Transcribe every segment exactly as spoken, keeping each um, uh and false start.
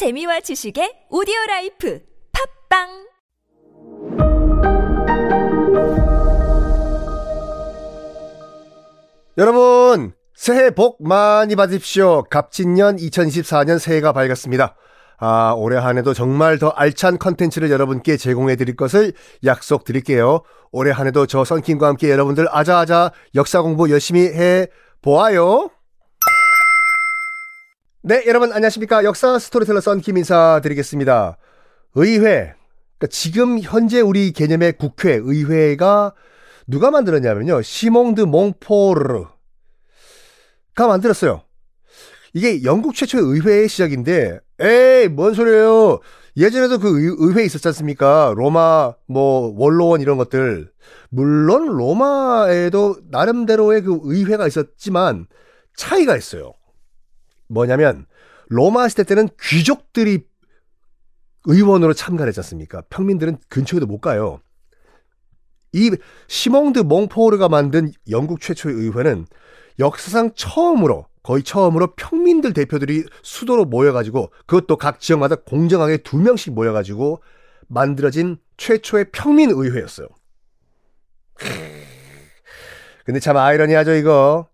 재미와 지식의 오디오라이프 팝빵! 여러분, 새해 복 많이 받으십시오. 갑진년 이천이십사년 새해가 밝았습니다. 아, 올해 한 해도 정말 더 알찬 컨텐츠를 여러분께 제공해 드릴 것을 약속드릴게요. 올해 한 해도 저 썬킴과 함께 여러분들 아자아자 역사 공부 열심히 해 보아요. 네, 여러분 안녕하십니까. 역사 스토리텔러 썬킴 인사드리겠습니다. 의회, 그러니까 지금 현재 우리 개념의 국회, 의회가 누가 만들었냐면요, 시몽 드 몽포르가 만들었어요. 이게 영국 최초의 의회의 시작인데, 에이 뭔 소리예요. 예전에도 그 의회 있었지 않습니까? 로마 뭐 원로원 이런 것들. 물론 로마에도 나름대로의 그 의회가 있었지만 차이가 있어요. 뭐냐면 로마 시대 때는 귀족들이 의원으로 참가를 했지 않습니까? 평민들은 근처에도 못 가요. 이 시몽 드 몽포르가 만든 영국 최초의 의회는 역사상 처음으로, 거의 처음으로 평민들 대표들이 수도로 모여가지고, 그것도 각 지역마다 공정하게 두 명씩 모여가지고 만들어진 최초의 평민의회였어요. 근데 참 아이러니하죠 이거.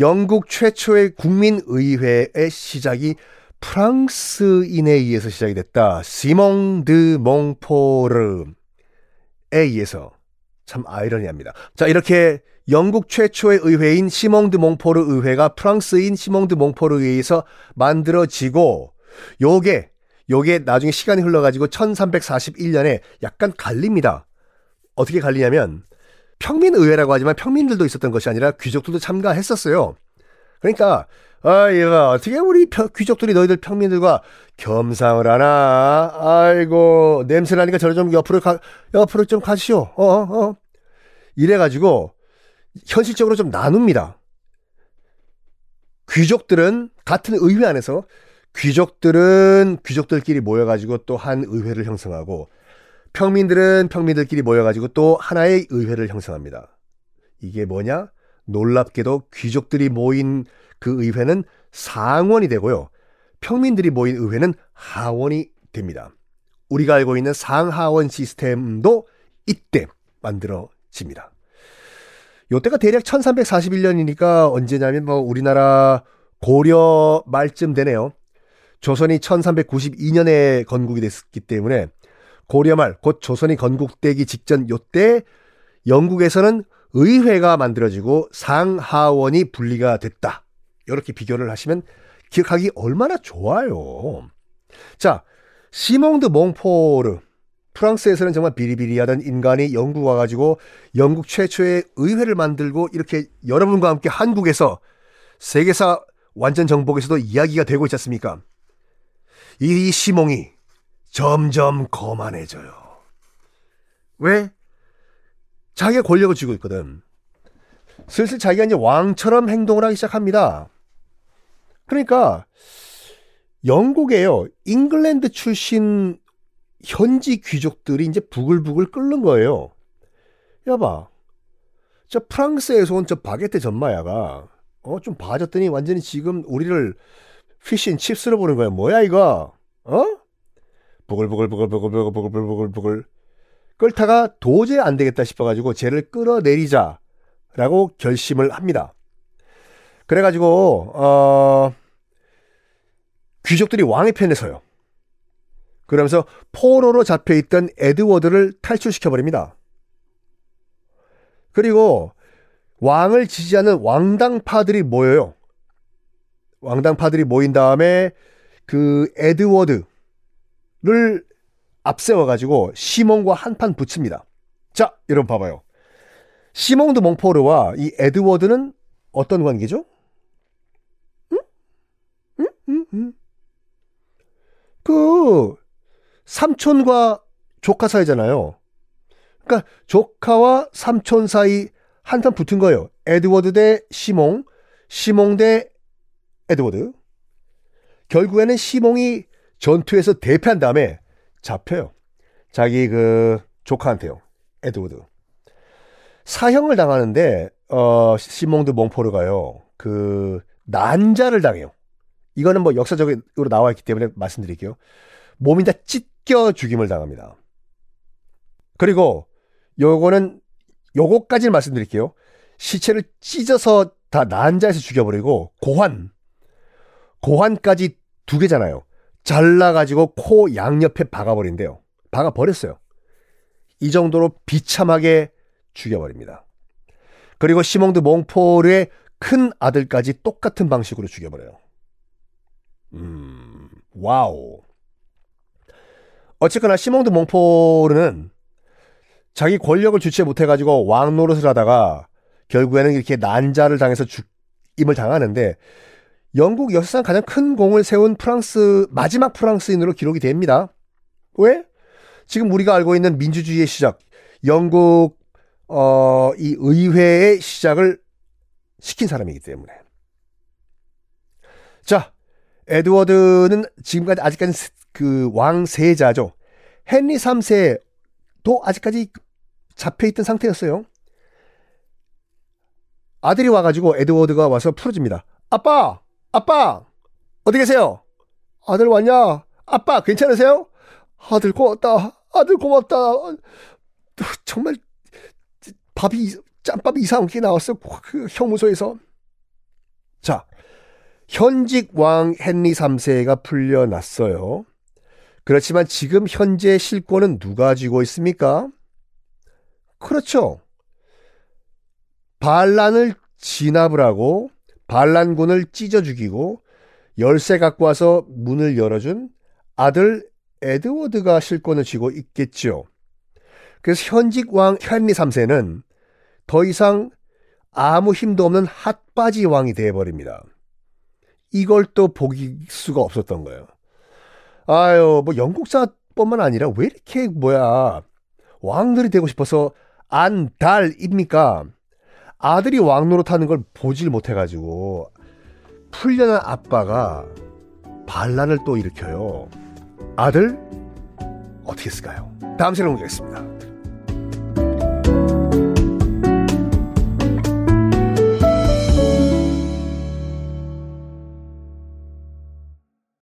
영국 최초의 국민의회의 시작이 프랑스인에 의해서 시작이 됐다. 시몽 드 몽포르에 의해서. 참 아이러니합니다. 자, 이렇게 영국 최초의 의회인 시몽 드 몽포르 의회가 프랑스인 시몽 드 몽포르에 의해서 만들어지고, 요게 요게 나중에 시간이 흘러가지고 천삼백사십일년에 약간 갈립니다. 어떻게 갈리냐면, 평민의회라고 하지만 평민들도 있었던 것이 아니라 귀족들도 참가했었어요. 그러니까 아, 얘가 어떻게 우리 펴, 귀족들이 너희들 평민들과 겸상을 하나? 아이고, 냄새나니까 저를 좀 옆으로 가, 옆으로 좀 가시오. 어, 어. 이래가지고, 현실적으로 좀 나눕니다. 귀족들은, 같은 의회 안에서, 귀족들은 귀족들끼리 모여가지고 또 한 의회를 형성하고, 평민들은 평민들끼리 모여가지고 또 하나의 의회를 형성합니다. 이게 뭐냐? 놀랍게도 귀족들이 모인 그 의회는 상원이 되고요, 평민들이 모인 의회는 하원이 됩니다. 우리가 알고 있는 상하원 시스템도 이때 만들어집니다. 요때가 대략 천삼백사십일년이니까 언제냐면 뭐 우리나라 고려 말쯤 되네요. 조선이 천삼백구십이년에 건국이 됐기 때문에 고려 말, 곧 조선이 건국되기 직전 요때 영국에서는 의회가 만들어지고 상하원이 분리가 됐다. 이렇게 비교를 하시면 기억하기 얼마나 좋아요. 자, 시몽 드 몽포르, 프랑스에서는 정말 비리비리하던 인간이 영국 와가지고 영국 최초의 의회를 만들고, 이렇게 여러분과 함께 한국에서 세계사 완전 정복에서도 이야기가 되고 있지 않습니까? 이 시몽이 점점 거만해져요. 왜? 자기가 권력을 쥐고 있거든. 슬슬 자기가 이제 왕처럼 행동을 하기 시작합니다. 그러니까 영국에요, 잉글랜드 출신 현지 귀족들이 이제 부글부글 끓는 거예요. 여봐, 저 프랑스에서 온 저 바게트 전마야가 어, 좀 봐줬더니 완전히 지금 우리를 피쉬 앤 칩스로 보는 거야. 뭐야 이거? 어? 부글부글 부글부글 부글부글 부글부글 부글 부글. 끓다가 도저히 안 되겠다 싶어가지고 쟤를 끌어내리자라고 결심을 합니다. 그래가지고 어... 귀족들이 왕의 편에 서요. 그러면서 포로로 잡혀있던 에드워드를 탈출시켜버립니다. 그리고 왕을 지지하는 왕당파들이 모여요. 왕당파들이 모인 다음에 그 에드워드를 앞세워가지고 시몽과 한판 붙입니다. 자, 여러분 봐봐요. 시몽 드 몽포르와 이 에드워드는 어떤 관계죠? 응? 응? 응? 응? 그 삼촌과 조카 사이잖아요. 그러니까 조카와 삼촌 사이 한판 붙은 거예요. 에드워드 대 시몽, 시몽 대 에드워드. 결국에는 시몽이 전투에서 대패한 다음에 잡혀요. 자기 그 조카한테요. 에드워드. 사형을 당하는데 어, 시몽 드 몽포르가요, 그 난자를 당해요. 이거는 뭐 역사적으로 나와 있기 때문에 말씀드릴게요. 몸이 다 찢겨 죽임을 당합니다. 그리고 요거는 요거까지 말씀드릴게요. 시체를 찢어서 다 난자에서 죽여버리고 고환, 고환까지 두 개잖아요. 잘라가지고 코 양옆에 박아버린대요. 박아버렸어요. 이 정도로 비참하게 죽여버립니다. 그리고 시몽 드 몽포르의 큰 아들까지 똑같은 방식으로 죽여버려요. 음, 와우. 어쨌거나 시몽 드 몽포르는 자기 권력을 주체 못해가지고 왕 노릇을 하다가 결국에는 이렇게 난자를 당해서 죽임을 당하는데, 영국 역사상 가장 큰 공을 세운 프랑스, 마지막 프랑스인으로 기록이 됩니다. 왜? 지금 우리가 알고 있는 민주주의의 시작, 영국 어, 이 의회의 시작을 시킨 사람이기 때문에. 자, 에드워드는 지금까지 아직까지 그 왕세자죠. 헨리 삼 세도 아직까지 잡혀있던 상태였어요. 아들이 와가지고 에드워드가 와서 풀어줍니다. 아빠! 아빠! 어디 계세요? 아들 왔냐? 아빠 괜찮으세요? 아들 고맙다. 아들 고맙다. 정말 밥이 짬밥이 이상하게 나왔어. 그 형무소에서. 자, 현직 왕 헨리 삼 세가 풀려났어요. 그렇지만 지금 현재 실권은 누가 쥐고 있습니까? 그렇죠. 반란을 진압을 하고 반란군을 찢어 죽이고 열쇠 갖고 와서 문을 열어준 아들 에드워드가 실권을 쥐고 있겠죠. 그래서 현직 왕 헨리 삼 세는 더 이상 아무 힘도 없는 핫바지 왕이 되어버립니다. 이걸 또 보기 수가 없었던 거예요. 아유, 뭐 영국사뿐만 아니라 왜 이렇게 뭐야 왕들이 되고 싶어서 안달입니까? 아들이 왕노릇하는 걸 보질 못해가지고 풀려난 아빠가 반란을 또 일으켜요. 아들 어떻게 했을까요? 다음 시간에 공개하겠습니다.